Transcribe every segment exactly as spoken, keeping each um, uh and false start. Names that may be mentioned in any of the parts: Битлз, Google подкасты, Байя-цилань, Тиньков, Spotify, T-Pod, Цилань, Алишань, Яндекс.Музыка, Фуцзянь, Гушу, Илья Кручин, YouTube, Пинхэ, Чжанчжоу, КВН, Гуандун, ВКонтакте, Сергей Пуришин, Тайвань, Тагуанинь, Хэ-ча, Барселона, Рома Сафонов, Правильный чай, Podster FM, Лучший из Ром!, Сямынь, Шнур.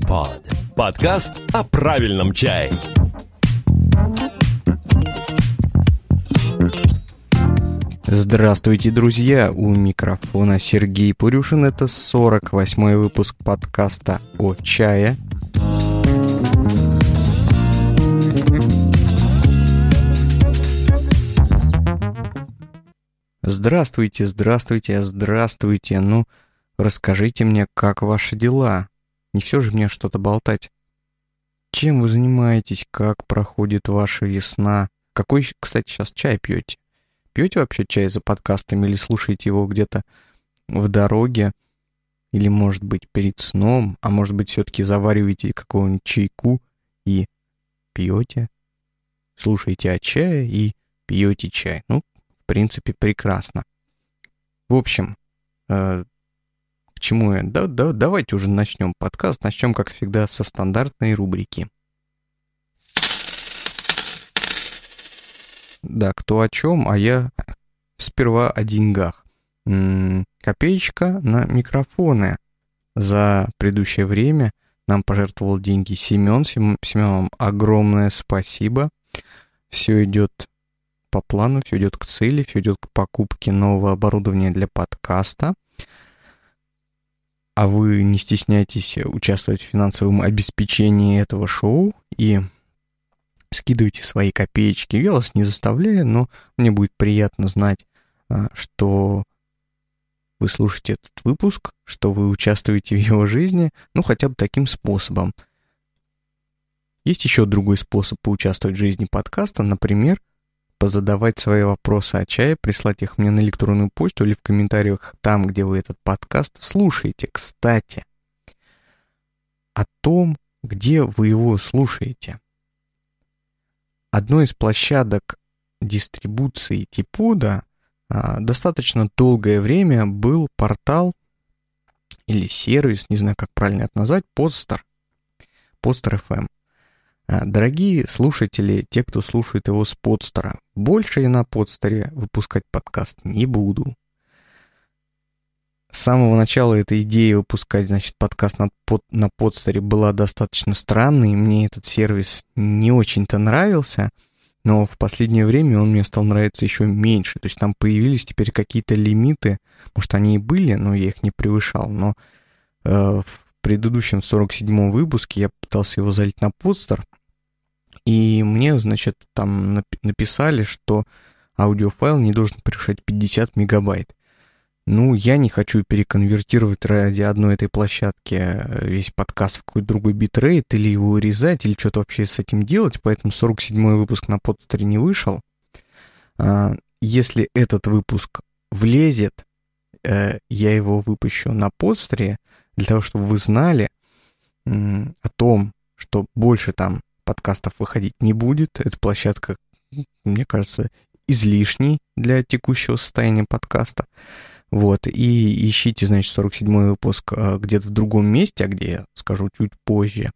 T-Pod. Подкаст о правильном чае. Здравствуйте, друзья! У микрофона Сергей Пуришин. Это сорок восьмой выпуск подкаста о чае. Здравствуйте, здравствуйте, здравствуйте. Ну, расскажите мне, как ваши дела? Не все же мне что-то болтать. Чем вы занимаетесь? Как проходит ваша весна? Какой, кстати, сейчас чай пьете? Пьете вообще чай за подкастами или слушаете его где-то в дороге? Или, может быть, перед сном? А может быть, все-таки завариваете какого-нибудь чайку и пьете? Слушаете о чае и пьете чай. Ну, в принципе, прекрасно. В общем, э, к чему я? Да, да, давайте уже начнем подкаст. Начнем, как всегда, со стандартной рубрики. Да, кто о чем, а я сперва о деньгах. М-м, копеечка на микрофоны. За предыдущее время нам пожертвовал деньги Семен. Сем- Семен, огромное спасибо. Все идет по плану, все идет к цели, все идет к покупке нового оборудования для подкаста. А вы не стесняйтесь участвовать в финансовом обеспечении этого шоу и скидывайте свои копеечки. Я вас не заставляю, но мне будет приятно знать, что вы слушаете этот выпуск, что вы участвуете в его жизни, ну хотя бы таким способом. Есть еще другой способ поучаствовать в жизни подкаста, например, позадавать свои вопросы о чае, прислать их мне на электронную почту или в комментариях там, где вы этот подкаст слушаете. Кстати, о том, где вы его слушаете. Одной из площадок дистрибуции T-Pod а, достаточно долгое время был портал или сервис, не знаю, как правильно это назвать, Podster, Podster эф эм. Дорогие слушатели, те, кто слушает его с Podster, больше я на Podster выпускать подкаст не буду. С самого начала эта идея выпускать, значит, подкаст на, под, на Podster была достаточно странной, мне этот сервис не очень-то нравился, но в последнее время он мне стал нравиться еще меньше, то есть там появились теперь какие-то лимиты, может, они и были, но я их не превышал, но э, в предыдущем, в сорок седьмом выпуске я пытался его залить на Podster, и мне, значит, там написали, что аудиофайл не должен превышать пятьдесят мегабайт. Ну, я не хочу переконвертировать ради одной этой площадки весь подкаст в какой-то другой битрейт, или его резать, или что-то вообще с этим делать, поэтому сорок седьмой выпуск на Podster не вышел. Если этот выпуск влезет, я его выпущу на Podster, для того, чтобы вы знали о том, что больше там подкастов выходить не будет. Эта площадка, мне кажется, излишней для текущего состояния подкаста. Вот, и ищите, значит, сорок седьмой выпуск где-то в другом месте, а где я скажу чуть позже.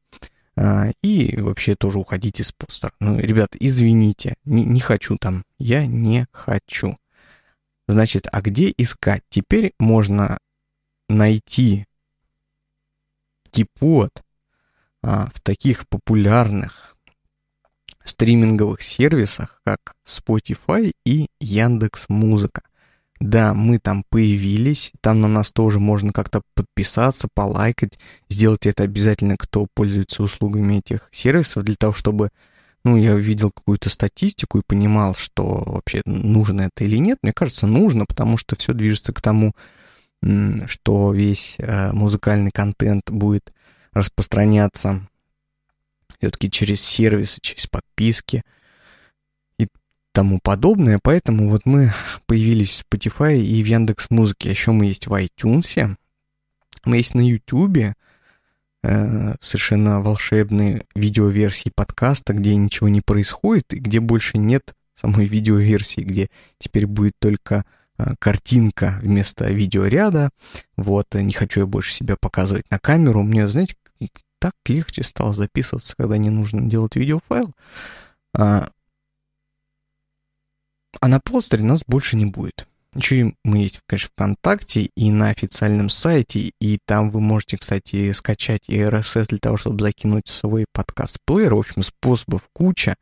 И вообще тоже уходите с Podster. Ну, ребят, извините, не, не хочу там, я не хочу. Значит, а где искать? Теперь можно найти T-Pod а, в таких популярных стриминговых сервисах, как Spotify и Яндекс.Музыка. Да, мы там появились, там на нас тоже можно как-то подписаться, полайкать. Сделайте это обязательно, кто пользуется услугами этих сервисов, для того, чтобы, ну, я видел какую-то статистику и понимал, что вообще нужно это или нет. Мне кажется, нужно, потому что все движется к тому, что весь э, музыкальный контент будет распространяться все-таки через сервисы, через подписки и тому подобное. Поэтому вот мы появились в Spotify и в Яндекс.Музыке. Еще мы есть в iTunes, мы есть на YouTube, э, совершенно волшебные видеоверсии подкаста, где ничего не происходит и где больше нет самой видеоверсии, где теперь будет только картинка вместо видеоряда. Вот, не хочу я больше себя показывать на камеру. Мне, знаете, так легче стало записываться, когда не нужно делать видеофайл. А, а на Podster нас больше не будет. Еще и мы есть, конечно, ВКонтакте и на официальном сайте, и там вы можете, кстати, скачать эр эс эс для того, чтобы закинуть свой подкаст-плеер. В общем, способов куча.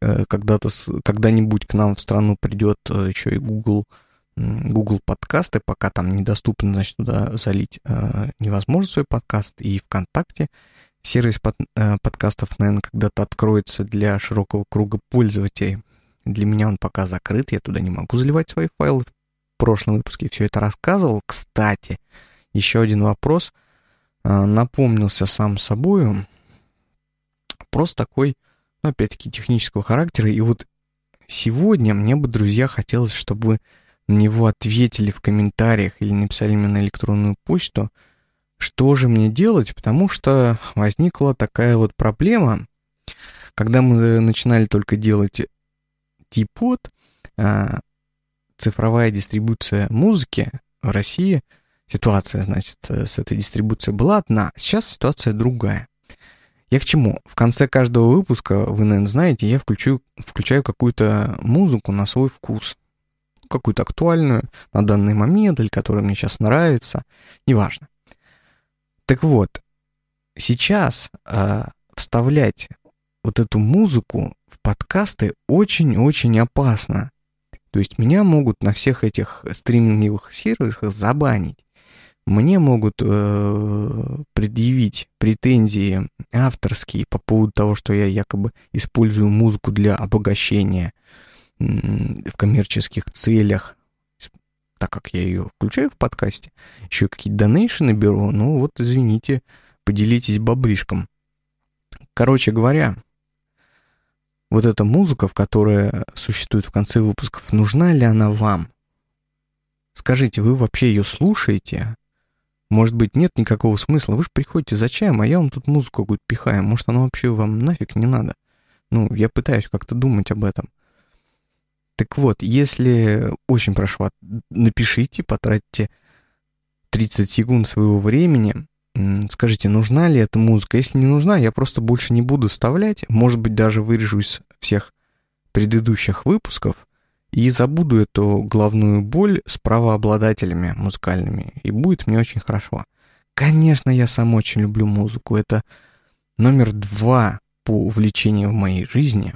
Когда-то, когда-нибудь к нам в страну придет еще и Google, Google подкасты, пока там недоступно, значит, туда залить невозможно свой подкаст, и ВКонтакте. Сервис под, подкастов, наверное, когда-то откроется для широкого круга пользователей. Для меня он пока закрыт, я туда не могу заливать свои файлы. В прошлом выпуске все это рассказывал. Кстати, еще один вопрос. Напомнился сам собою. Вопрос такой, ну, опять-таки, технического характера. И вот сегодня мне бы, друзья, хотелось, чтобы вы на него ответили в комментариях или написали мне на электронную почту, что же мне делать, потому что возникла такая вот проблема. Когда мы начинали только делать T-Pod, цифровая дистрибуция музыки в России, ситуация, значит, с этой дистрибуцией была одна, сейчас ситуация другая. Я к чему? В конце каждого выпуска, вы, наверное, знаете, я включу, включаю какую-то музыку на свой вкус, какую-то актуальную на данный момент, или которая мне сейчас нравится, неважно. Так вот, сейчас э, вставлять вот эту музыку в подкасты очень-очень опасно. То есть меня могут на всех этих стриминговых сервисах забанить. Мне могут э, предъявить претензии авторские по поводу того, что я якобы использую музыку для обогащения э, в коммерческих целях, так как я ее включаю в подкасте, еще какие-то донейшены беру, ну вот, извините, поделитесь баблишком. Короче говоря, вот эта музыка, которая существует в конце выпусков, нужна ли она вам? Скажите, вы вообще ее слушаете? Может быть, нет никакого смысла, вы же приходите за чаем, а я вам тут музыку какую-то пихаю, может, она вообще вам нафиг не надо? Ну, я пытаюсь как-то думать об этом. Так вот, если очень прошу, напишите, потратьте тридцать секунд своего времени, скажите, нужна ли эта музыка. Если не нужна, я просто больше не буду вставлять, может быть, даже вырежу из всех предыдущих выпусков и забуду эту главную боль с правообладателями музыкальными, и будет мне очень хорошо. Конечно, я сам очень люблю музыку, это номер два по увлечению в моей жизни.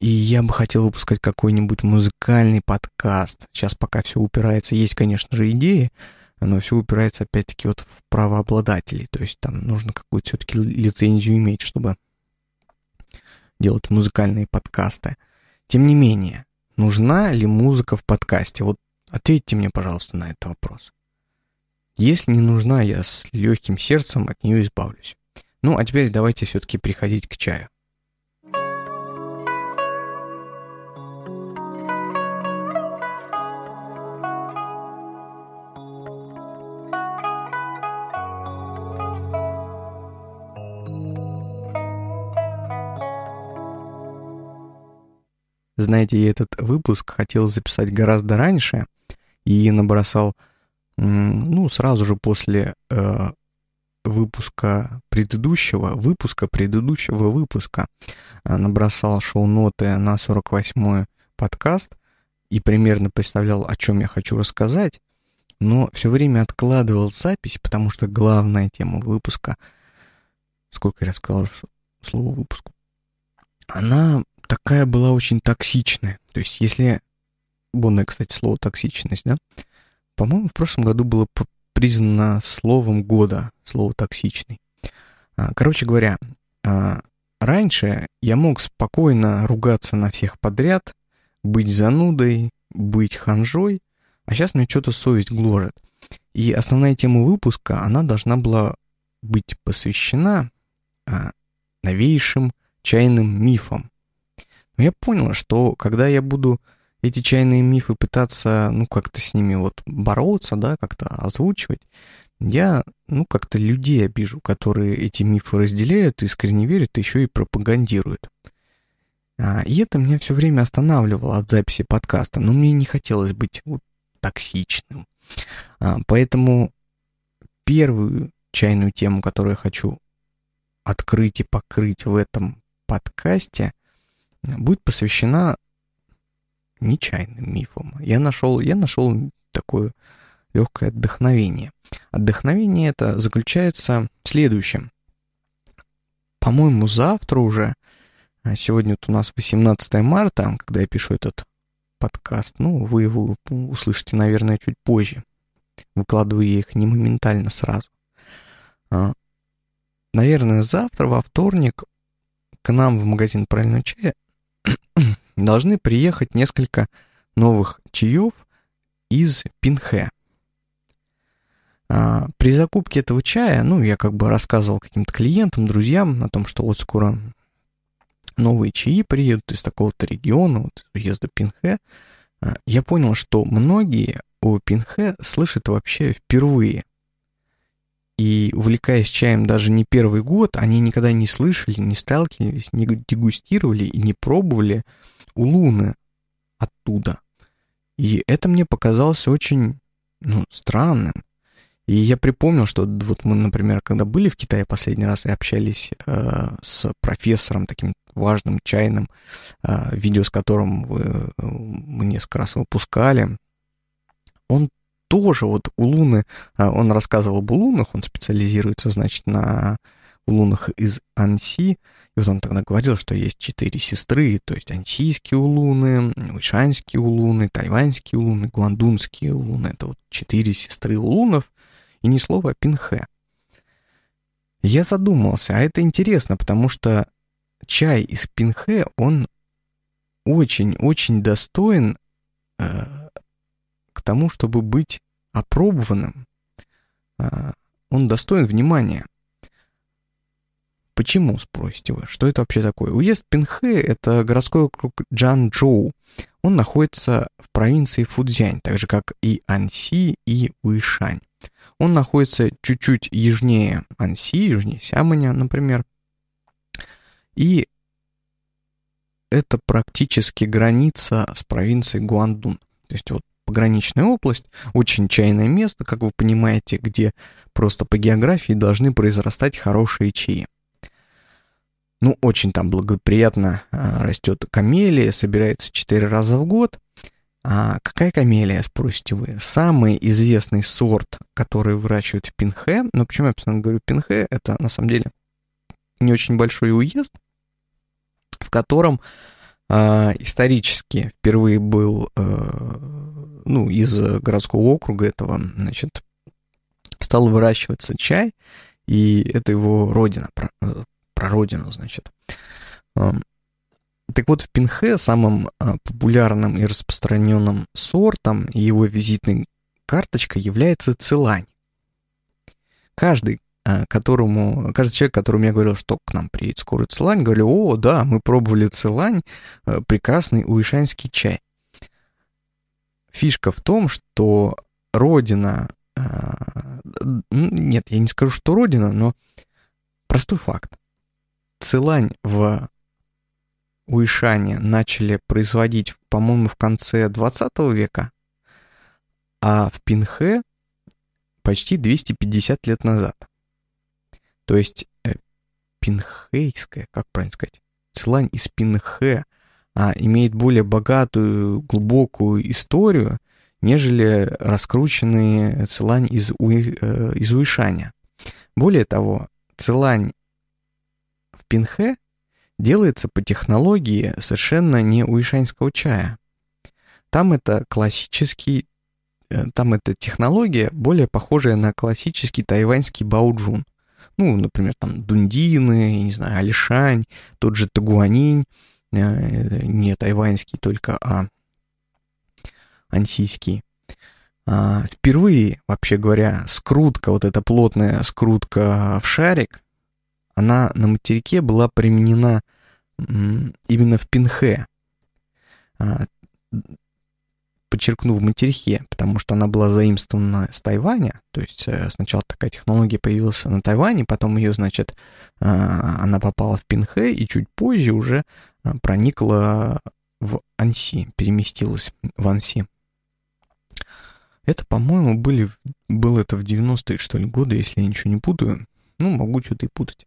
И я бы хотел выпускать какой-нибудь музыкальный подкаст. Сейчас пока все упирается, есть, конечно же, идеи, но все упирается опять-таки вот в правообладателей. То есть там нужно какую-то все-таки лицензию иметь, чтобы делать музыкальные подкасты. Тем не менее, нужна ли музыка в подкасте? Вот ответьте мне, пожалуйста, на этот вопрос. Если не нужна, я с легким сердцем от нее избавлюсь. Ну, а теперь давайте все-таки переходить к чаю. Знаете, я этот выпуск хотел записать гораздо раньше и набросал, ну, сразу же после э, выпуска предыдущего, выпуска предыдущего выпуска, набросал шоу-ноты на сорок восьмой подкаст и примерно представлял, о чем я хочу рассказать, но все время откладывал запись, потому что главная тема выпуска, сколько я сказал слово выпуску, она... такая была очень токсичная. То есть, если... Бонное, кстати, слово токсичность, да? По-моему, в прошлом году было признано словом года слово токсичный. Короче говоря, раньше я мог спокойно ругаться на всех подряд, быть занудой, быть ханжой, а сейчас мне что-то совесть гложет. И основная тема выпуска, она должна была быть посвящена новейшим чайным мифам. Но я понял, что когда я буду эти чайные мифы пытаться, ну, как-то с ними вот бороться, да, как-то озвучивать, я, ну, как-то людей обижу, которые эти мифы разделяют, искренне верят, еще и пропагандируют. А, и это меня все время останавливало от записи подкаста, но мне не хотелось быть вот токсичным. А, поэтому первую чайную тему, которую я хочу открыть и покрыть в этом подкасте, будет посвящена нечаянным мифом. Я нашел, я нашел такое легкое отдохновение. Отдохновение это заключается в следующем. По-моему, завтра уже, сегодня вот у нас восемнадцатое марта, когда я пишу этот подкаст, ну, вы его услышите, наверное, чуть позже. Выкладываю я их не моментально сразу. Наверное, завтра, во вторник, к нам в магазин «Правильного чая» должны приехать несколько новых чаев из Пинхэ. При закупке этого чая, ну, я как бы рассказывал каким-то клиентам, друзьям о том, что вот скоро новые чаи приедут из такого-то региона, вот из уезда Пинхэ. Я понял, что многие о Пинхэ слышат вообще впервые. И, увлекаясь чаем даже не первый год, они никогда не слышали, не сталкивались, не дегустировали и не пробовали улуны оттуда. И это мне показалось очень, ну, странным. И я припомнил, что вот мы, например, когда были в Китае последний раз и общались э, с профессором, таким важным чайным, э, видео с которым вы, мы несколько раз выпускали, он тоже вот улуны, э, он рассказывал об улунах, он специализируется, значит, на улунах из Анси, и вот он тогда говорил, что есть четыре сестры, то есть ансийские улуны, уишаньские улуны, тайваньские улуны, гуандунские улуны, это вот четыре сестры улунов, и ни слова о Пинхэ. Я задумался, а это интересно, потому что чай из Пинхэ, он очень-очень достоин э, к тому, чтобы быть опробованным. Э, он достоин внимания. Почему, спросите вы, что это вообще такое? Уезд Пинхэ — это городской округ Чжанчжоу. Он находится в провинции Фуцзянь, так же, как и Анси, и Уишань. Он находится чуть-чуть южнее Анси, южнее Сямыня, например. И это практически граница с провинцией Гуандун. То есть вот пограничная область, очень чайное место, как вы понимаете, где просто по географии должны произрастать хорошие чаи. Ну, очень там благоприятно растет камелия, собирается четыре раза в год. А какая камелия, спросите вы? Самый известный сорт, который выращивают в Пинхэ, но почему я постоянно говорю Пинхэ, это на самом деле не очень большой уезд, в котором э, исторически впервые был, э, ну, из городского округа этого, значит, стал выращиваться чай, и это его родина, прародина, значит. Так вот, в Пинхэ самым популярным и распространенным сортом и его визитной карточкой является цилань. Каждый, которому, каждый человек, которому я говорил, что к нам приедет скоро цилань, говорил: о, да, мы пробовали цилань, прекрасный уишаньский чай. Фишка в том, что родина... Нет, я не скажу, что родина, но простой факт. Цилань в Уишане начали производить, по-моему, в конце двадцатого века, а в Пинхэ почти двести пятьдесят лет назад. То есть э, пинхэйская, как правильно сказать, цилань из Пинхэ а, имеет более богатую, глубокую историю, нежели раскрученные цилань из, Уи, э, из Уишаня. Более того, цилань в Пинхэ делается по технологии совершенно не уишаньского чая. Там это классический, там эта технология более похожая на классический тайваньский баоджун. Ну, например, там дундины, я не знаю, Алишань, тот же Тагуанинь, не тайваньский только, а ансийский. Впервые, вообще говоря, скрутка, вот эта плотная скрутка в шарик, она на материке была применена именно в Пинхэ, подчеркну, в материке, потому что она была заимствована с Тайваня, то есть сначала такая технология появилась на Тайване, потом ее, значит, она попала в Пинхэ и чуть позже уже проникла в Анси, переместилась в Анси. Это, по-моему, были, было это в девяностые, что ли, годы, если я ничего не путаю, ну, могу что-то и путать.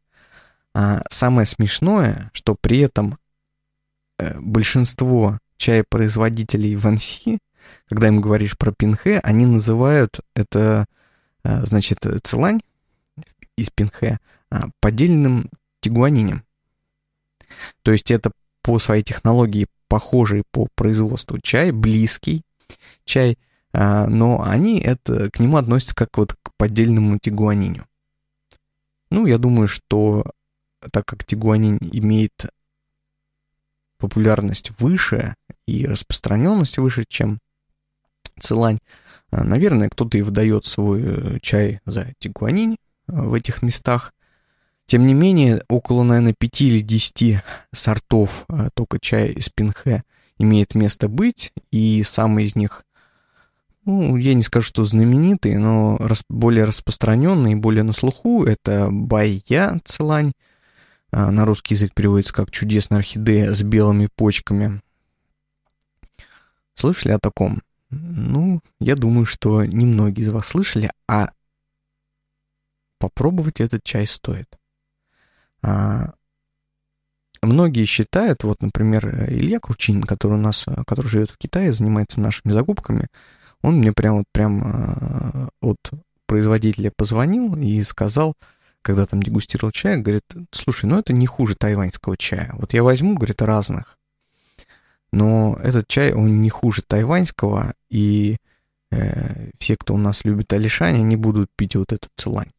А самое смешное, что при этом большинство чаепроизводителей в Анси, когда им говоришь про Пинхэ, они называют это, значит, Цилань из Пинхэ поддельным Тагуанинем. То есть это по своей технологии похожий по производству чай, близкий чай, но они это, к нему относятся как вот к поддельному Тагуаниню. Ну, я думаю, что так как Тагуанинь имеет популярность выше и распространенность выше, чем Цилань, наверное, кто-то и выдает свой чай за Тагуанинь в этих местах. Тем не менее, около, наверное, пяти или десяти сортов только чая из Пинхэ имеет место быть, и самые из них, ну, я не скажу, что знаменитые, но более распространенные, более на слуху, это Байя-цилань, на русский язык переводится как «чудесная орхидея с белыми почками». Слышали о таком? Ну, я думаю, что немногие из вас слышали, а попробовать этот чай стоит. А, многие считают, вот, например, Илья Кручин, который у нас, который живет в Китае, занимается нашими закупками, он мне прям вот прям от производителя позвонил и сказал, когда там дегустировал чай, говорит, слушай, ну это не хуже тайваньского чая. Вот я возьму, говорит, разных. Но этот чай, он не хуже тайваньского, и э, все, кто у нас любит Алишань, они будут пить вот эту Цилань.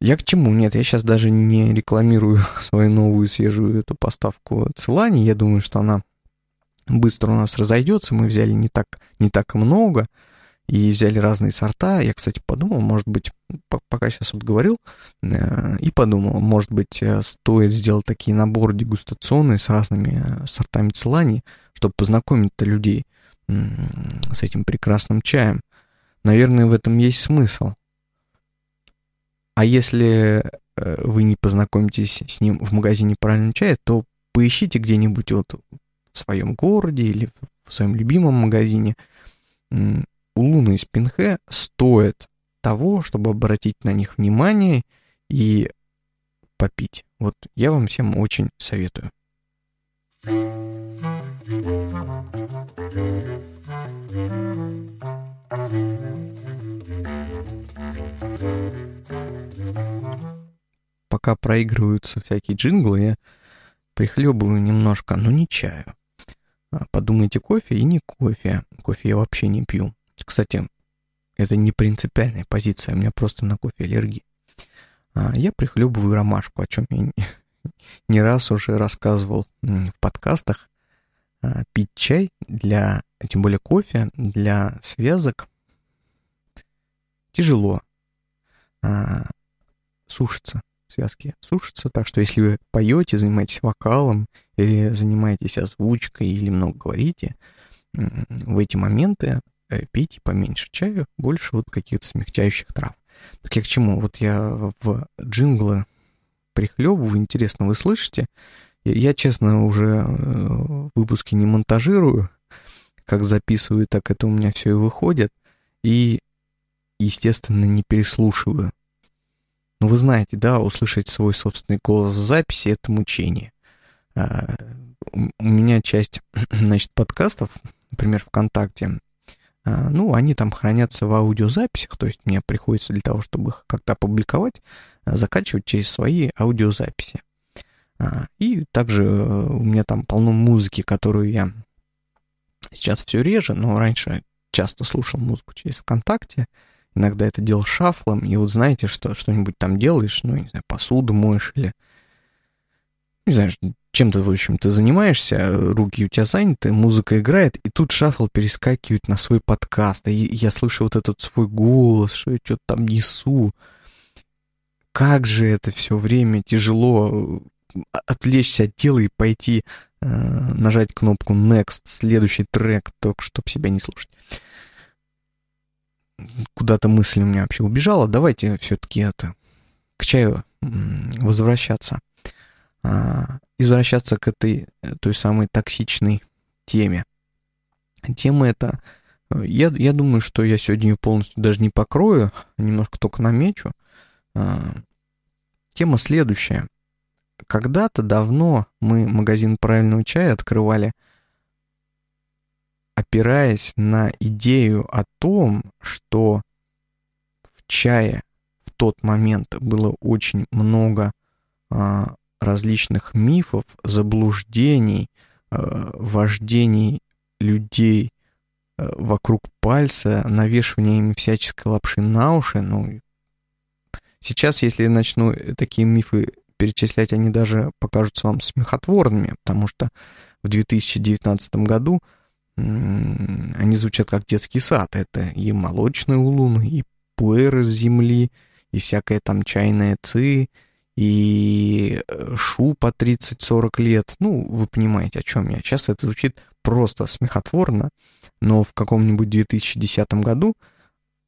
Я к чему? Нет, я сейчас даже не рекламирую свою новую свежую эту поставку Цилань. Я думаю, что она быстро у нас разойдется. Мы взяли не так, не так много и взяли разные сорта. Я, кстати, подумал, может быть, пока сейчас вот говорил, и подумал, может быть, стоит сделать такие наборы дегустационные с разными сортами Цилани, чтобы познакомить людей с этим прекрасным чаем. Наверное, в этом есть смысл. А если вы не познакомитесь с ним в магазине «Правильный чай», то поищите где-нибудь вот в своем городе или в своем любимом магазине. Улуны из Пинхэ стоят того, чтобы обратить на них внимание и попить. Вот я вам всем очень советую. Пока проигрываются всякие джинглы, я прихлебываю немножко, но не чаю. Подумайте, кофе и не кофе. Кофе я вообще не пью. Кстати, это не принципиальная позиция, у меня просто на кофе аллергия. Я прихлебываю ромашку, о чем я не, не раз уже рассказывал в подкастах. Пить чай, для, тем более кофе, для связок тяжело. Сушится. Связки сушатся, так что если вы поете, занимаетесь вокалом, или занимаетесь озвучкой, или много говорите, в эти моменты пейте поменьше чаю, больше вот каких-то смягчающих трав. Так я к чему? Вот я в джинглы прихлебываю, интересно, вы слышите? Я, честно, уже выпуски не монтажирую, как записываю, так это у меня все и выходит, и, естественно, не переслушиваю. Но вы знаете, да, услышать свой собственный голос в записи — это мучение. У меня часть, значит, подкастов, например, ВКонтакте, ну, они там хранятся в аудиозаписях, то есть мне приходится для того, чтобы их как-то опубликовать, закачивать через свои аудиозаписи. И также у меня там полно музыки, которую я сейчас все реже, но раньше часто слушал музыку через ВКонтакте. Иногда это делал шафлом, и вот знаете, что, что-нибудь там делаешь, ну, не знаю, посуду моешь или, не знаю, чем-то, в общем, ты занимаешься, руки у тебя заняты, музыка играет, и тут шафл перескакивает на свой подкаст, и я слышу вот этот свой голос, что я что-то там несу. Как же это все время тяжело отвлечься от дела и пойти э, нажать кнопку next, следующий трек, только чтобы себя не слушать. Куда-то мысль у меня вообще убежала. Давайте все-таки это к чаю возвращаться. А, возвращаться к этой той самой токсичной теме. Тема эта... Я, я думаю, что я сегодня ее полностью даже не покрою. Немножко только намечу. А, тема следующая. Когда-то давно мы магазин правильного чая открывали опираясь на идею о том, что в чае в тот момент было очень много а, различных мифов, заблуждений, а, вождений людей а, вокруг пальца, навешивания им всяческой лапши на уши. Ну, сейчас, если я начну такие мифы перечислять, они даже покажутся вам смехотворными, потому что в две тысячи девятнадцатом году они звучат как детский сад. Это и молочные улуны, и пуэры с земли, и всякая там чайная ци, и шу по тридцать-сорок лет. Ну, вы понимаете, о чем я. Сейчас это звучит просто смехотворно, но в каком-нибудь две тысячи десятом году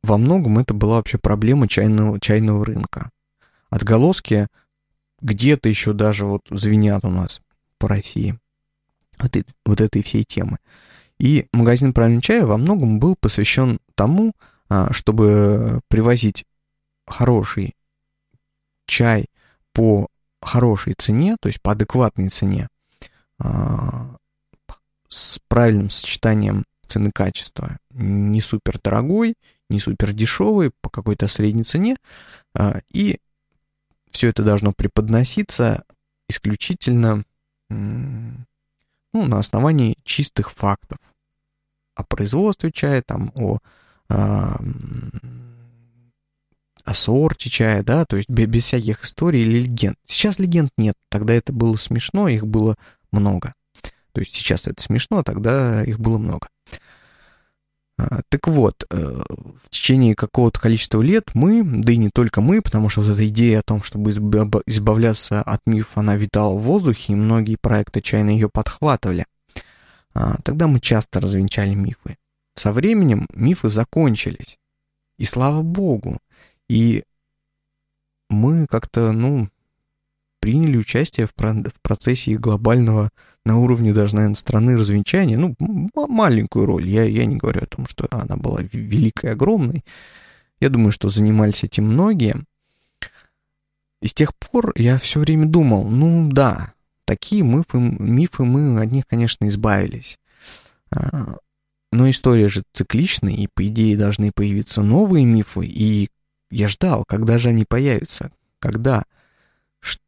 во многом это была вообще проблема чайного, чайного рынка. Отголоски где-то еще даже вот звенят у нас по России вот, и, вот этой всей темы. И магазин «Правильный чай» во многом был посвящен тому, чтобы привозить хороший чай по хорошей цене, то есть по адекватной цене, с правильным сочетанием цены-качества. Не супер дорогой, не супер дешевый, по какой-то средней цене. И все это должно преподноситься исключительно ну, на основании чистых фактов о производстве чая, там, о, э, о сорте чая, да, то есть без, без всяких историй или легенд. Сейчас легенд нет, тогда это было смешно, их было много. То есть сейчас это смешно, а тогда их было много. Так вот, в течение какого-то количества лет мы, да и не только мы, потому что вот эта идея о том, чтобы избавляться от мифов, она витала в воздухе, и многие проекты чайно ее подхватывали. Тогда мы часто развенчали мифы. Со временем мифы закончились. И слава богу. И мы как-то, ну, приняли участие в процессе их глобального, на уровне даже, наверное, страны развенчания, ну, маленькую роль. Я, я не говорю о том, что она была великой, огромной. Я думаю, что занимались этим многие. И с тех пор я все время думал, ну да, такие мифы, мифы мы от них, конечно, избавились. Но история же цикличная, и, по идее, должны появиться новые мифы. И я ждал, когда же они появятся, когда...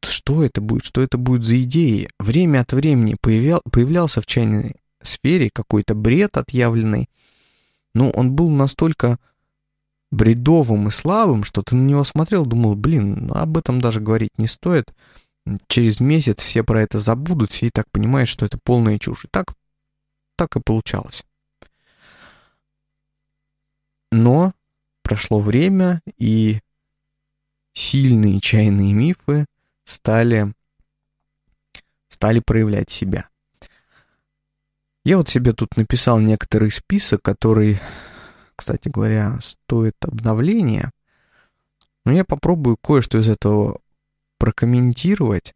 Что это будет? Что это будет за идеи? Время от времени появля... появлялся в чайной сфере какой-то бред отъявленный, но он был настолько бредовым и слабым, что ты на него смотрел, думал, блин, об этом даже говорить не стоит. Через месяц все про это забудут, все и так понимают, что это полная чушь. И так, так и получалось. Но прошло время, и сильные чайные мифы Стали, стали проявлять себя. Я вот себе тут написал некоторый список, который, кстати говоря, стоит обновления. Но я попробую кое-что из этого прокомментировать.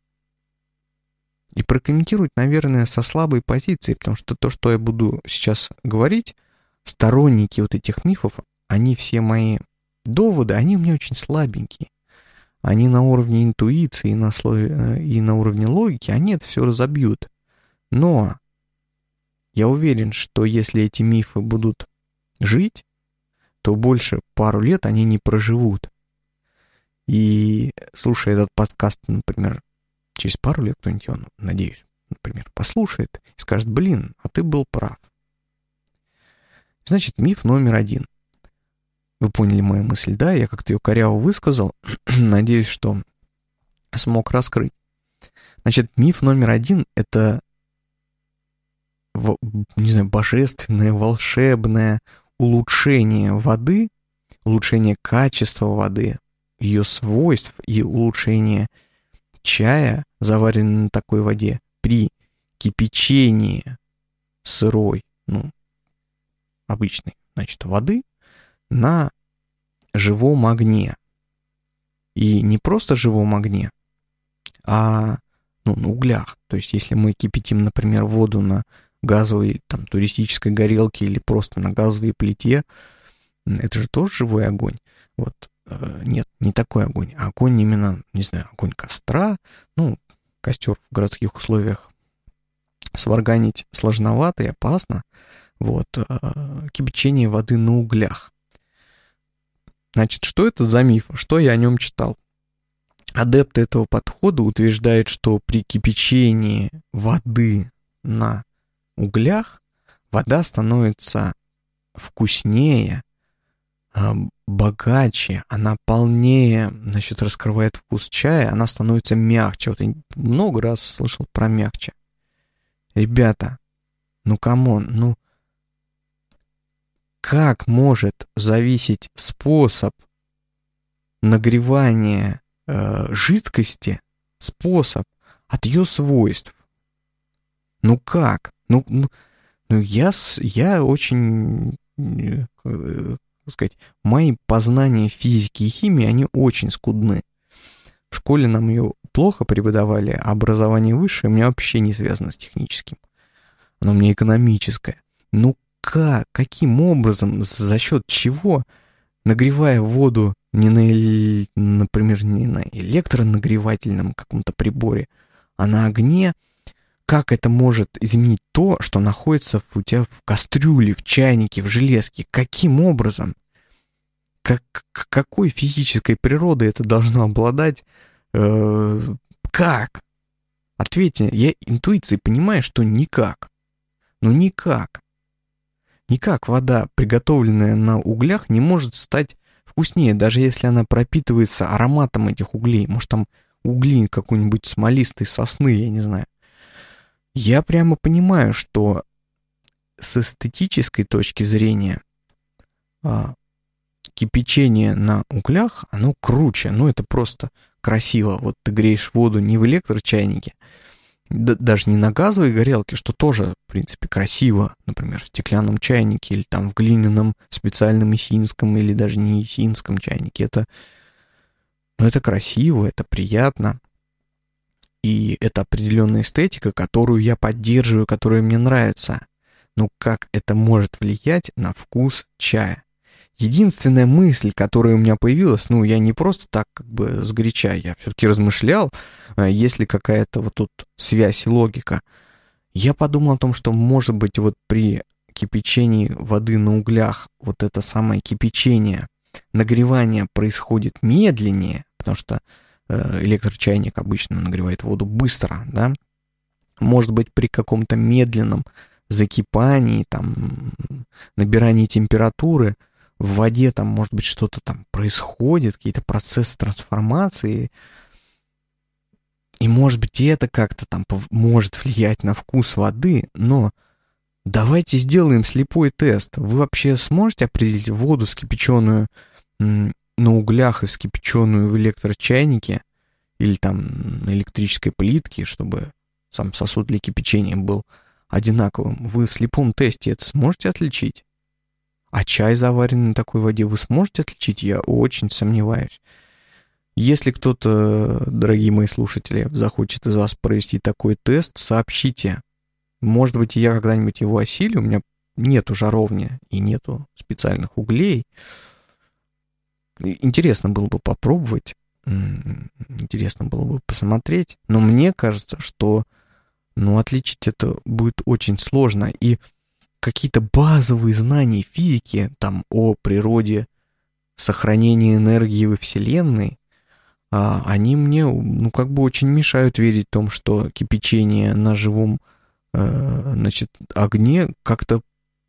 И прокомментировать, наверное, со слабой позиции, потому что то, что я буду сейчас говорить, сторонники вот этих мифов, они все мои доводы, они у меня очень слабенькие. Они на уровне интуиции и на, слове, и на уровне логики, они это все разобьют. Но я уверен, что если эти мифы будут жить, то больше пару лет они не проживут. И слушая этот подкаст, например, через пару лет кто-нибудь, он, надеюсь, например, послушает и скажет, блин, а ты был прав. Значит, миф номер один. Вы поняли мою мысль, да? Я как-то ее коряво высказал. Надеюсь, что смог раскрыть. Значит, миф номер один — это, не знаю, божественное, волшебное улучшение воды, улучшение качества воды, ее свойств и улучшение чая, заваренного на такой воде, при кипячении сырой, ну, обычной, значит, воды, на живом огне. И не просто живом огне, а ну, на углях. То есть, если мы кипятим, например, воду на газовой там, туристической горелке или просто на газовой плите, это же тоже живой огонь. Вот. Нет, не такой огонь. А огонь именно, не знаю, огонь костра. Ну, костер в городских условиях сварганить сложновато и опасно. Вот. Кипячение воды на углях. Значит, что это за миф? Что я о нем читал? Адепты этого подхода утверждают, что при кипячении воды на углях вода становится вкуснее, богаче, она полнее, значит, раскрывает вкус чая, она становится мягче. Вот я много раз слышал про мягче. Ребята, ну камон, ну как может зависеть способ нагревания э, жидкости, способ от ее свойств? Ну как? Ну, ну, ну я, я очень... Э, э, сказать, мои познания физики и химии, они очень скудны. В школе нам ее плохо преподавали, а образование высшее у меня вообще не связано с техническим. Оно у меня экономическое. Ну как, каким образом, за счет чего, нагревая воду не на, например, не на электронагревательном каком-то приборе, а на огне, как это может изменить то, что находится у тебя в кастрюле, в чайнике, в железке? Каким образом? Как, какой физической природой это должно обладать? Э, как? Ответьте, я интуицией понимаю, что никак. Ну никак. Никак вода, приготовленная на углях, не может стать вкуснее, даже если она пропитывается ароматом этих углей. Может, там угли какой-нибудь смолистой сосны, я не знаю. Я прямо понимаю, что с эстетической точки зрения а, кипячение на углях, оно круче. Ну, это просто красиво. Вот ты греешь воду не в электрочайнике, да, даже не на газовой горелке, что тоже, в принципе, красиво. Например, в стеклянном чайнике или там в глиняном специальном есинском или даже не есинском чайнике. Это, ну, это красиво, это приятно. И это определенная эстетика, которую я поддерживаю, которая мне нравится. Но как это может влиять на вкус чая? Единственная мысль, которая у меня появилась, ну, я не просто так как бы сгоряча, я все-таки размышлял, есть ли какая-то вот тут связь и логика. Я подумал о том, что, может быть, вот при кипячении воды на углях вот это самое кипячение, нагревание происходит медленнее, потому что электрочайник обычно нагревает воду быстро, да, может быть, при каком-то медленном закипании, там, набирании температуры в воде, там, может быть, что-то там происходит, какие-то процессы трансформации, и, может быть, и это как-то там может влиять на вкус воды, но давайте сделаем слепой тест. Вы вообще сможете определить воду скипяченую на углях и вскипяченную в электрочайнике или там на электрической плитке, чтобы сам сосуд для кипячения был одинаковым, вы в слепом тесте это сможете отличить? А чай, заваренный на такой воде, вы сможете отличить? Я очень сомневаюсь. Если кто-то, дорогие мои слушатели, захочет из вас провести такой тест, сообщите. Может быть, я когда-нибудь его осилю, у меня нету жаровни и нету специальных углей. Интересно было бы попробовать, интересно было бы посмотреть, но мне кажется, что ну, отличить это будет очень сложно, и какие-то базовые знания физики там, о природе сохранения энергии во Вселенной, они мне ну, как бы очень мешают верить в том, что кипячение на живом значит, огне как-то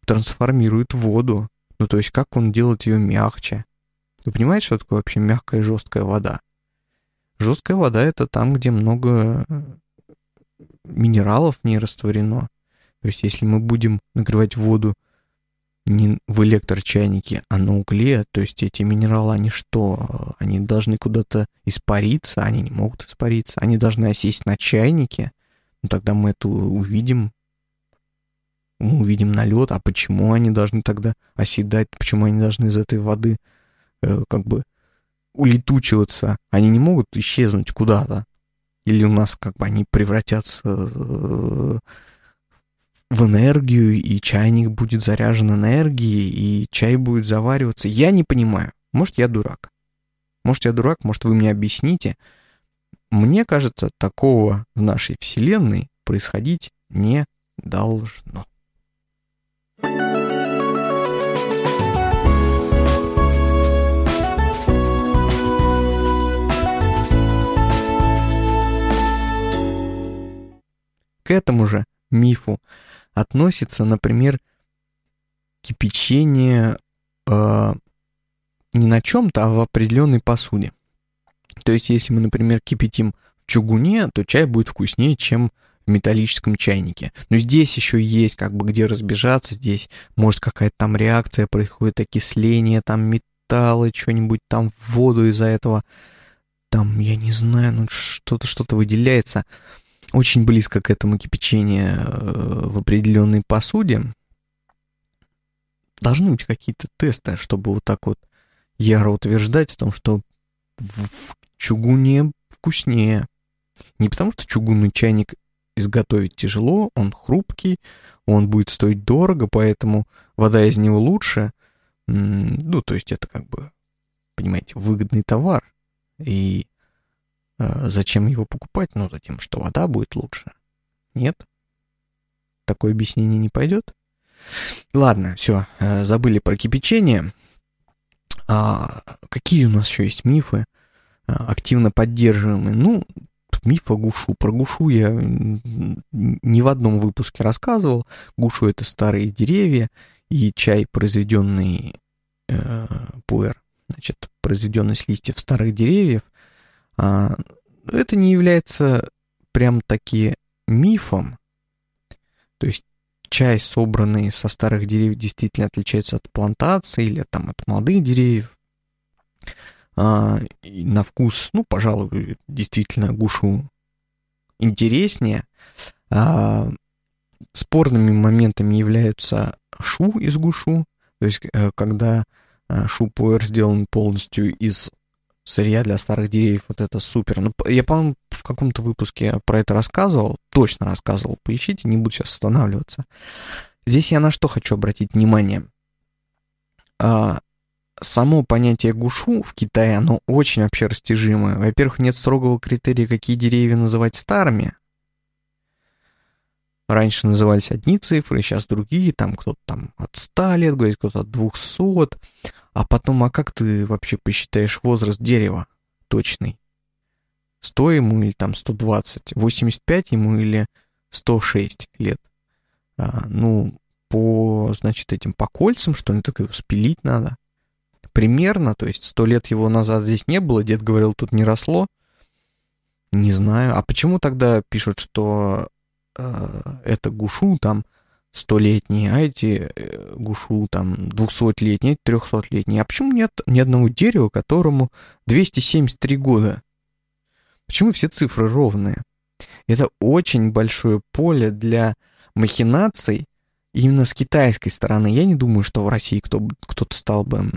трансформирует воду, ну то есть как он делает ее мягче. Вы понимаете, что такое вообще мягкая и жесткая вода? Жесткая вода — это там, где много минералов в ней растворено. То есть, если мы будем нагревать воду не в электрочайнике, а на угле, то есть эти минералы, они что? Они должны куда-то испариться, они не могут испариться, они должны осесть на чайнике, ну, тогда мы это увидим. Мы увидим налет, а почему они должны тогда оседать, почему они должны из этой воды как бы улетучиваться, они не могут исчезнуть куда-то, или у нас как бы они превратятся в энергию, и чайник будет заряжен энергией, и чай будет завариваться. Я не понимаю. Может, я дурак. Может, я дурак, может, вы мне объясните. Мне кажется, такого в нашей вселенной происходить не должно. к этому же мифу относится, например, кипячение э, не на чем-то, а в определенной посуде. То есть, если мы, например, кипятим в чугуне, то чай будет вкуснее, чем в металлическом чайнике. Но здесь еще есть как бы где разбежаться, здесь может какая-то там реакция происходит, окисление там металла, что-нибудь там в воду из-за этого, там, я не знаю, ну что-то, что-то выделяется. Очень близко к этому кипячению в определенной посуде. Должны быть какие-то тесты, чтобы вот так вот яро утверждать о том, что в чугуне вкуснее. Не потому, что чугунный чайник изготовить тяжело, он хрупкий, он будет стоить дорого, поэтому вода из него лучше. Ну, то есть это как бы, понимаете, выгодный товар. И э, зачем его покупать? Ну, затем, что вода будет лучше. Нет? Такое объяснение не пойдет? Ладно, все, э, забыли про кипячение. А какие у нас еще есть мифы, активно поддерживаемые? Ну, миф о Гушу. Про Гушу я ни в одном выпуске рассказывал. Гушу — это старые деревья и чай, произведенный э, пуэр, значит, произведенный с листьев старых деревьев. А, это не является прям-таки мифом. То есть чай, собранный со старых деревьев, действительно отличается от плантации или там от молодых деревьев. А, на вкус, ну, пожалуй, действительно Гушу интереснее. А, спорными моментами являются шу из Гушу, то есть когда шу-пуэр сделан полностью из сырья для старых деревьев, вот это супер. Ну, я, по-моему, в каком-то выпуске про это рассказывал, точно рассказывал, поищите, не буду сейчас останавливаться. Здесь я на что хочу обратить внимание. А, само понятие Гушу в Китае, оно очень вообще растяжимое. Во-первых, нет строгого критерия, какие деревья называть старыми. Раньше назывались одни цифры, сейчас другие, там кто-то там от ста лет говорит, кто-то от двухсот. А потом, а как ты вообще посчитаешь возраст дерева точный? сто ему или там сто двадцать, восемьдесят пять ему или сто шесть лет? А, ну, по, значит, этим, по кольцам, что ли, так его спилить надо. Примерно, то есть сто лет его назад здесь не было, дед говорил, тут не росло. Не знаю, а почему тогда пишут, что это Гушу там столетние, а эти Гушу там двухсотлетние, эти трехсотлетние. А почему нет ни одного дерева, которому двести семьдесят три года? Почему все цифры ровные? Это очень большое поле для махинаций именно с китайской стороны. Я не думаю, что в России кто, кто-то стал бы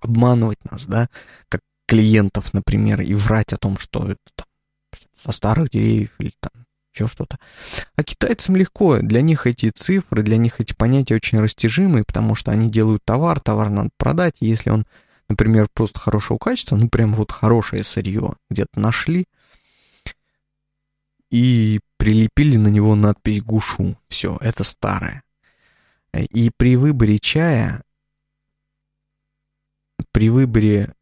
обманывать нас, да, как клиентов, например, и врать о том, что это там со старых деревьев или там еще что-то. А китайцам легко, для них эти цифры, для них эти понятия очень растяжимые, потому что они делают товар, товар надо продать, и если он, например, просто хорошего качества, ну прям вот хорошее сырье где-то нашли и прилепили на него надпись Гушу, все, это старое. И при выборе чая, при выборе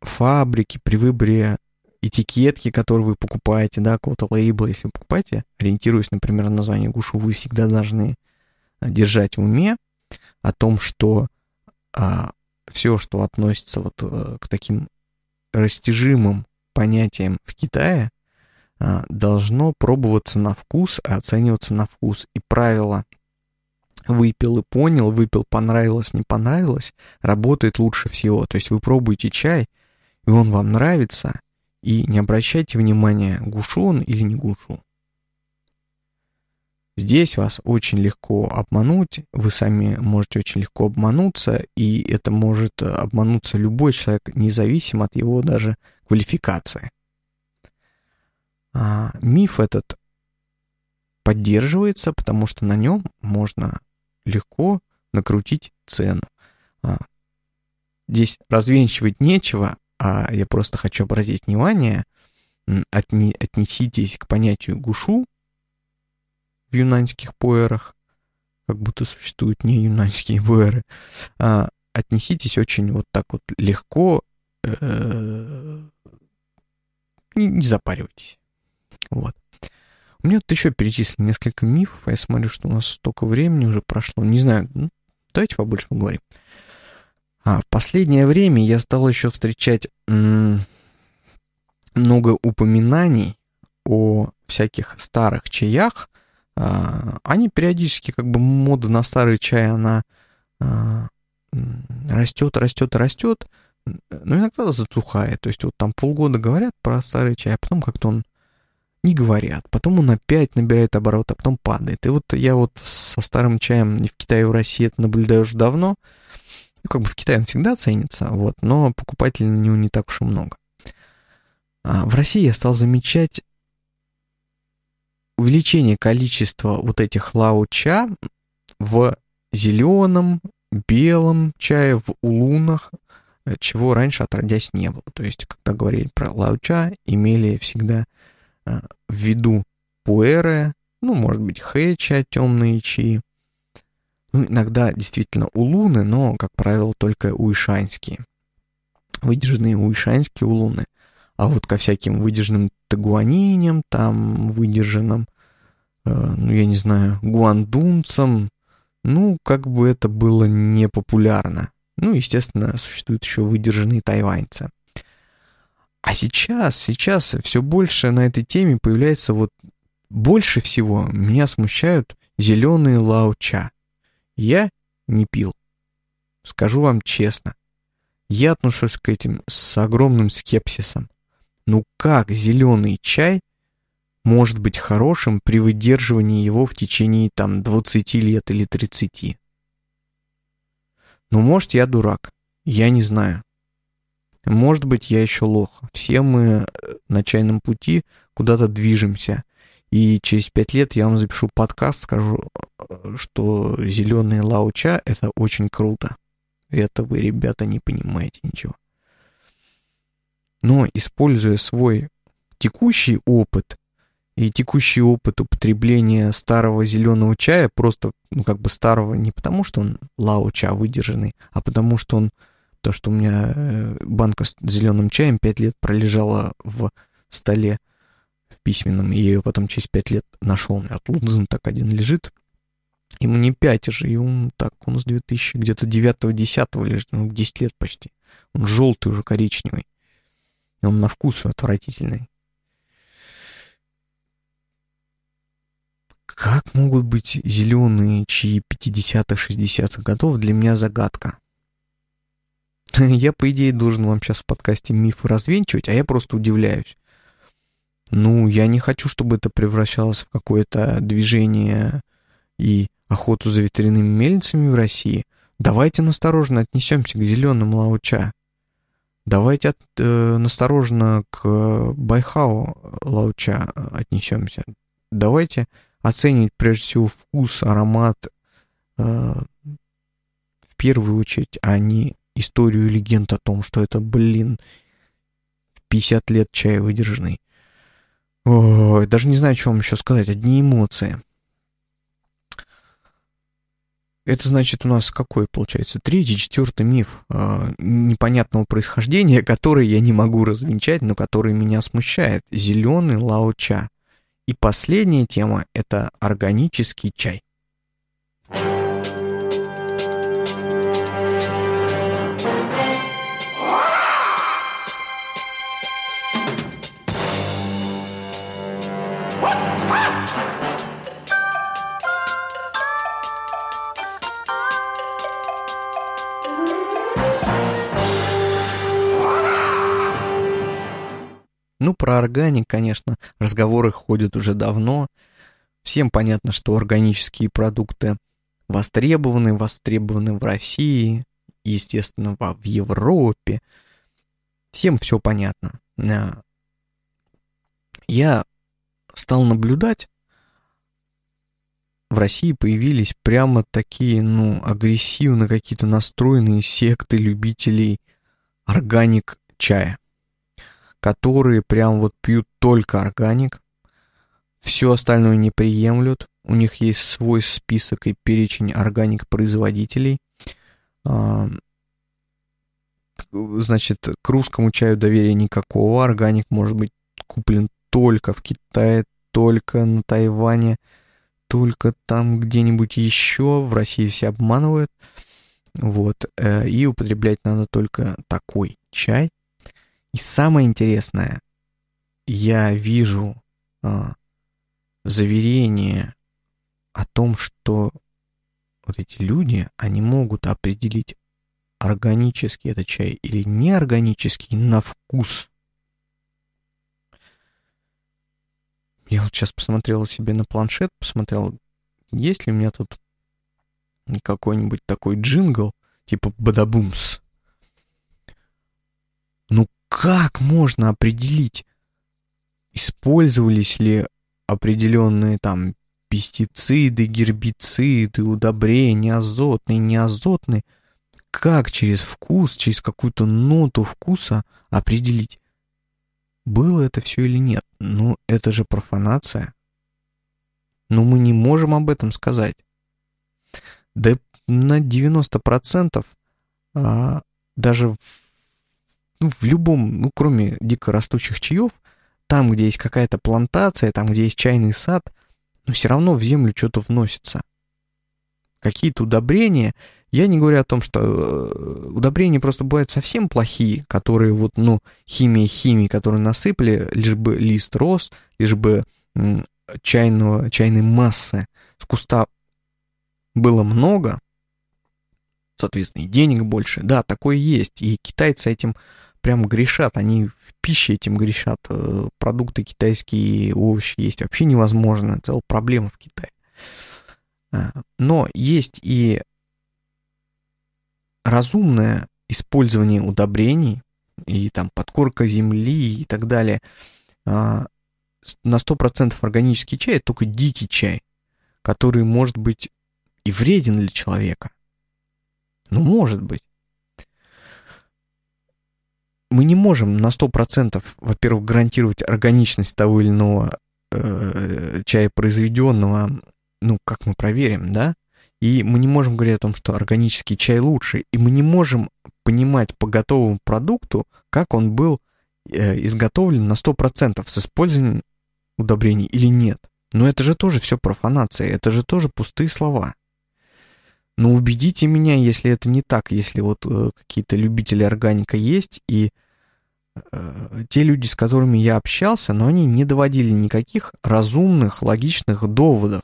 фабрики, при выборе этикетки, которые вы покупаете, да, какого-то лейбла, если вы покупаете, ориентируясь, например, на название Гушу, вы всегда должны держать в уме о том, что а, все, что относится вот а, к таким растяжимым понятиям в Китае, а, должно пробоваться на вкус, а оцениваться на вкус. И правило «выпил и понял», «выпил, понравилось, не понравилось» работает лучше всего. То есть вы пробуете чай, и он вам нравится, и не обращайте внимания, Гушу он или не Гушу. Здесь вас очень легко обмануть, вы сами можете очень легко обмануться, и это может обмануться любой человек, независимо от его даже квалификации. А миф этот поддерживается, потому что на нем можно легко накрутить цену. А здесь развенчивать нечего. А я просто хочу обратить внимание, отне, отнеситесь к понятию Гушу в юнаньских пуэрах, как будто существуют не юнаньские пуэры, а отнеситесь очень вот так вот легко, э, не, не запаривайтесь. Вот. Мне тут еще перечислили несколько мифов, а я смотрю, что у нас столько времени уже прошло. Не знаю, ну, давайте побольше поговорим. А, в последнее время я стал еще встречать м- много упоминаний о всяких старых чаях. А, они периодически, как бы мода на старый чай, она а, растет, растет, растет, но иногда затухает. То есть вот там полгода говорят про старый чай, а потом как-то он не говорят. Потом он опять набирает оборот, а потом падает. И вот я вот со старым чаем и в Китае, и в России это наблюдаю уже давно. Ну, как бы в Китае он всегда ценится, вот, но покупателей на него не так уж и много. А в России я стал замечать увеличение количества вот этих лао-ча в зеленом, белом чае, в улунах, чего раньше отродясь не было. То есть, когда говорили про лао-ча, имели всегда в виду пуэры, ну, может быть, хэ-ча, темные чаи. Ну, иногда действительно улуны, но, как правило, только уишаньские. Выдержанные уишаньские улуны. А вот ко всяким выдержанным тагуаниням, там, выдержанным, э, ну, я не знаю, гуандунцам, ну, как бы это было непопулярно. Ну, естественно, существуют еще выдержанные тайваньцы. А сейчас, сейчас все больше на этой теме появляется вот больше всего меня смущают зеленые лао-ча. Я не пил. Скажу вам честно. Я отношусь к этим с огромным скепсисом. Ну как зеленый чай может быть хорошим при выдерживании его в течение там двадцать лет или тридцать? Ну, может, я дурак. Я не знаю. Может быть, я еще лох. Все мы на чайном пути куда-то движемся. И через пять лет я вам запишу подкаст, скажу, что зеленые лао-ча — это очень круто. Это вы, ребята, не понимаете ничего. Но, используя свой текущий опыт и текущий опыт употребления старого зеленого чая, просто, ну, как бы старого не потому, что он лао-ча выдержанный, а потому, что он то, что у меня банка с зеленым чаем пять лет пролежала в столе в письменном, и я ее потом через пять лет нашел. У меня отлудзан так один лежит. Ему не пять же, ему так, он с двухтысячного, где-то девятого-десятого лежит, ну, десять лет почти. Он желтый уже, коричневый. Он на вкус отвратительный. Как могут быть зеленые чаи пятидесятых-шестидесятых годов, для меня загадка. Я, по идее, должен вам сейчас в подкасте мифы развенчивать, а я просто удивляюсь. Ну, я не хочу, чтобы это превращалось в какое-то движение и охоту за ветряными мельницами в России. Давайте настороженно отнесемся к зеленым лао-ча. Давайте от, э, настороженно к байхао лао-ча отнесемся. Давайте оценивать прежде всего вкус, аромат э, в первую очередь, а не историю и легенд о том, что это, блин, пятьдесят лет чая выдержанный. Ой, даже не знаю, что вам еще сказать. Одни эмоции. Это значит у нас какой, получается, третий, четвертый миф э, непонятного происхождения, который я не могу развенчать, но который меня смущает. Зеленый лао-ча. И последняя тема — это органический чай. Ну, про органик, конечно, разговоры ходят уже давно. Всем понятно, что органические продукты востребованы, востребованы в России, естественно, в Европе. Всем все понятно. Я стал наблюдать, в России появились прямо такие, ну, агрессивно какие-то настроенные секты любителей органик-чая, которые прям вот пьют только органик, все остальное не приемлют, у них есть свой список и перечень органик-производителей. Значит, к русскому чаю доверия никакого, органик может быть куплен только в Китае, только на Тайване, только там где-нибудь еще, в России все обманывают, вот, и употреблять надо только такой чай. И самое интересное, я вижу а, заверение о том, что вот эти люди, они могут определить, органический это чай или неорганический на вкус. Я вот сейчас посмотрел себе на планшет, посмотрел, есть ли у меня тут какой-нибудь такой джингл, типа бадабумс. Ну как можно определить, использовались ли определенные там пестициды, гербициды, удобрения, азотные, неазотные? Как через вкус, через какую-то ноту вкуса определить, было это все или нет? Ну, это же профанация. Но мы не можем об этом сказать. Да на девяносто процентов а, даже в, ну, в любом, ну, кроме дикорастущих чаев, там, где есть какая-то плантация, там, где есть чайный сад, ну, все равно в землю что-то вносится. Какие-то удобрения. Я не говорю о том, что удобрения просто бывают совсем плохие, которые вот, ну, химия-химия, которые насыпали, лишь бы лист рос, лишь бы чайного, чайной массы с куста было много, соответственно, и денег больше. Да, такое есть, и китайцы этим прям грешат, они в пище этим грешат. Продукты китайские, овощи есть вообще невозможно, целая проблема в Китае. Но есть и разумное использование удобрений и там подкорка земли и так далее. На сто процентов органический чай — это только дикий чай, который может быть и вреден для человека. Ну, может быть. Мы не можем на сто процентов, во-первых, гарантировать органичность того или иного э, чая произведенного. Ну, как мы проверим, да? И мы не можем говорить о том, что органический чай лучше. И мы не можем понимать по готовому продукту, как он был э, изготовлен на сто процентов с использованием удобрений или нет. Но это же тоже все профанация, это же тоже пустые слова. Но убедите меня, если это не так, если вот э, какие-то любители органика есть, и э, те люди, с которыми я общался, но они не доводили никаких разумных, логичных доводов.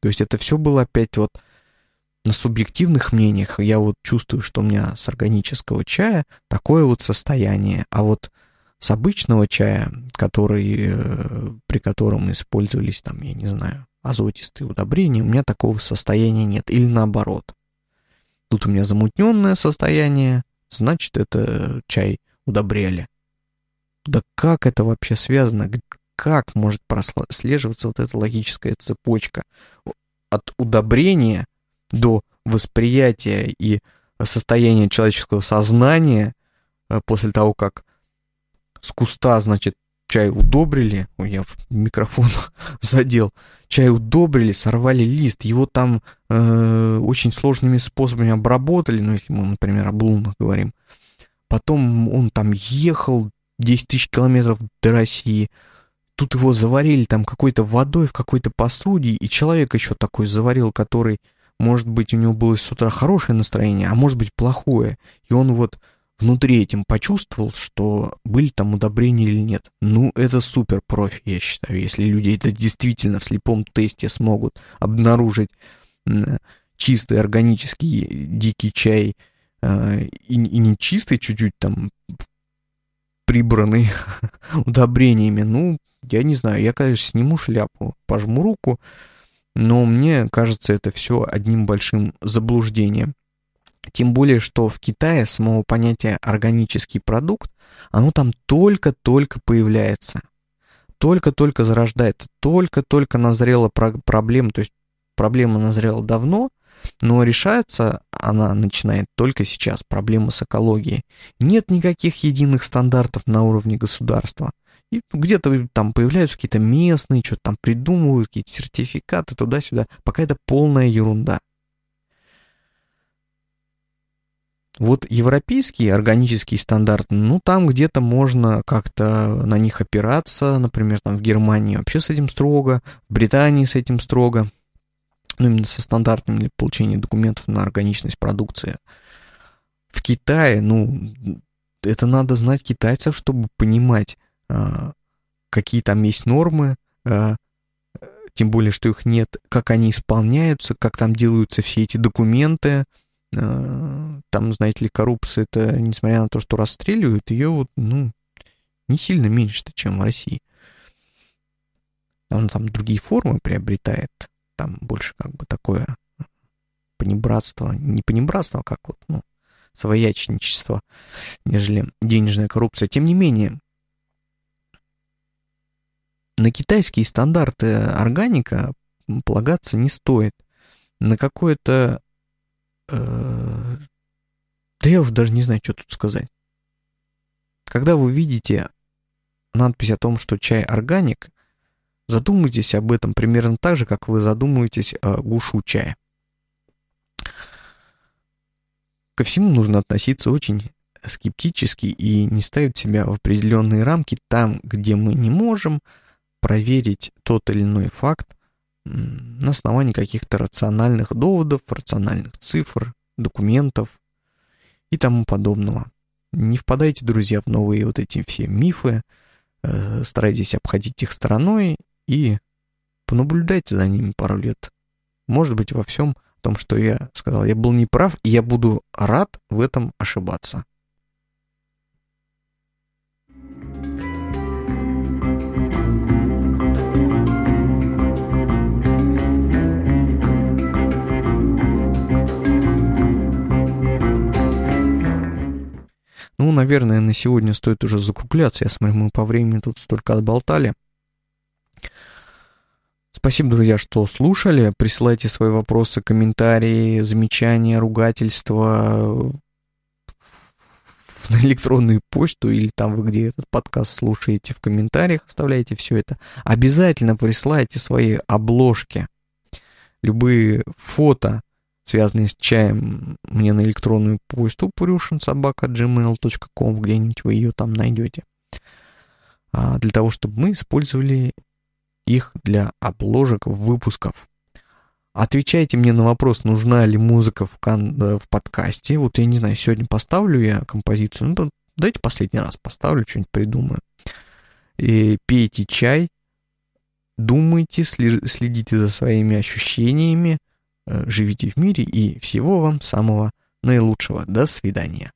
То есть это все было опять вот на субъективных мнениях. Я вот чувствую, что у меня с органического чая такое вот состояние. А вот с обычного чая, который, при котором использовались там, я не знаю, азотистые удобрения, у меня такого состояния нет. Или наоборот. Тут у меня замутненное состояние, значит, это чай удобряли. Да как это вообще связано? Как может прослеживаться вот эта логическая цепочка от удобрения до восприятия и состояния человеческого сознания после того, как с куста, значит, чай удобрили, ой, я микрофон задел, чай удобрили, сорвали лист, его там э, очень сложными способами обработали, ну, если мы, например, о блумах говорим, потом он там ехал десять тысяч километров до России, тут его заварили там какой-то водой в какой-то посуде, и человек еще такой заварил, который, может быть, у него было с утра хорошее настроение, а может быть, плохое. И он вот внутри этим почувствовал, что были там удобрения или нет. Ну, это супер профи, я считаю. Если люди это действительно в слепом тесте смогут обнаружить чистый органический дикий чай и, и нечистый, чуть-чуть там прибранный удобрениями, ну, я не знаю, я, конечно, сниму шляпу, пожму руку, но мне кажется, это все одним большим заблуждением. Тем более, что в Китае самого понятия органический продукт, оно там только-только появляется, только-только зарождается, только-только назрела проблема, то есть проблема назрела давно, но решается она начинает только сейчас, проблема с экологией. Нет никаких единых стандартов на уровне государства. И где-то там появляются какие-то местные, что-то там придумывают, какие-то сертификаты туда-сюда. Пока это полная ерунда. Вот европейские органические стандарты, ну, там где-то можно как-то на них опираться, например, там в Германии вообще с этим строго, в Британии с этим строго, ну, именно со стандартами для получения документов на органичность продукции. В Китае, ну, это надо знать китайцев, чтобы понимать, какие там есть нормы, тем более, что их нет, как они исполняются, как там делаются все эти документы. Там, знаете ли, коррупция, это, несмотря на то, что расстреливают, ее вот, ну, не сильно меньше-то, чем в России. Она там другие формы приобретает, там больше как бы такое понебратство, не понебратство, как вот, ну, своячничество, нежели денежная коррупция. Тем не менее, на китайские стандарты органика полагаться не стоит. На какое-то... Да я уже даже не знаю, что тут сказать. Когда вы видите надпись о том, что чай органик, задумайтесь об этом примерно так же, как вы задумываетесь о гушу чая. Ко всему нужно относиться очень скептически и не ставить себя в определенные рамки там, где мы не можем проверить тот или иной факт на основании каких-то рациональных доводов, рациональных цифр, документов и тому подобного. Не впадайте, друзья, в новые вот эти все мифы, э, старайтесь обходить их стороной и понаблюдайте за ними пару лет. Может быть, во всем том, что я сказал, я был неправ, и я буду рад в этом ошибаться. Ну, наверное, на сегодня стоит уже закругляться. Я смотрю, мы по времени тут столько отболтали. Спасибо, друзья, что слушали. Присылайте свои вопросы, комментарии, замечания, ругательства на электронную почту или там вы где этот подкаст слушаете, в комментариях оставляйте все это. Обязательно присылайте свои обложки, любые фото, связанные с чаем, мне на электронную почту пурюшин собака джи мейл точка ком, где-нибудь вы ее там найдете, для того, чтобы мы использовали их для обложек выпусков. Отвечайте мне на вопрос, нужна ли музыка в, кон- в подкасте. Вот я не знаю, сегодня поставлю я композицию, ну то дайте последний раз поставлю, что-нибудь придумаю. И пейте чай, думайте, следите за своими ощущениями, живите в мире и всего вам самого наилучшего. До свидания.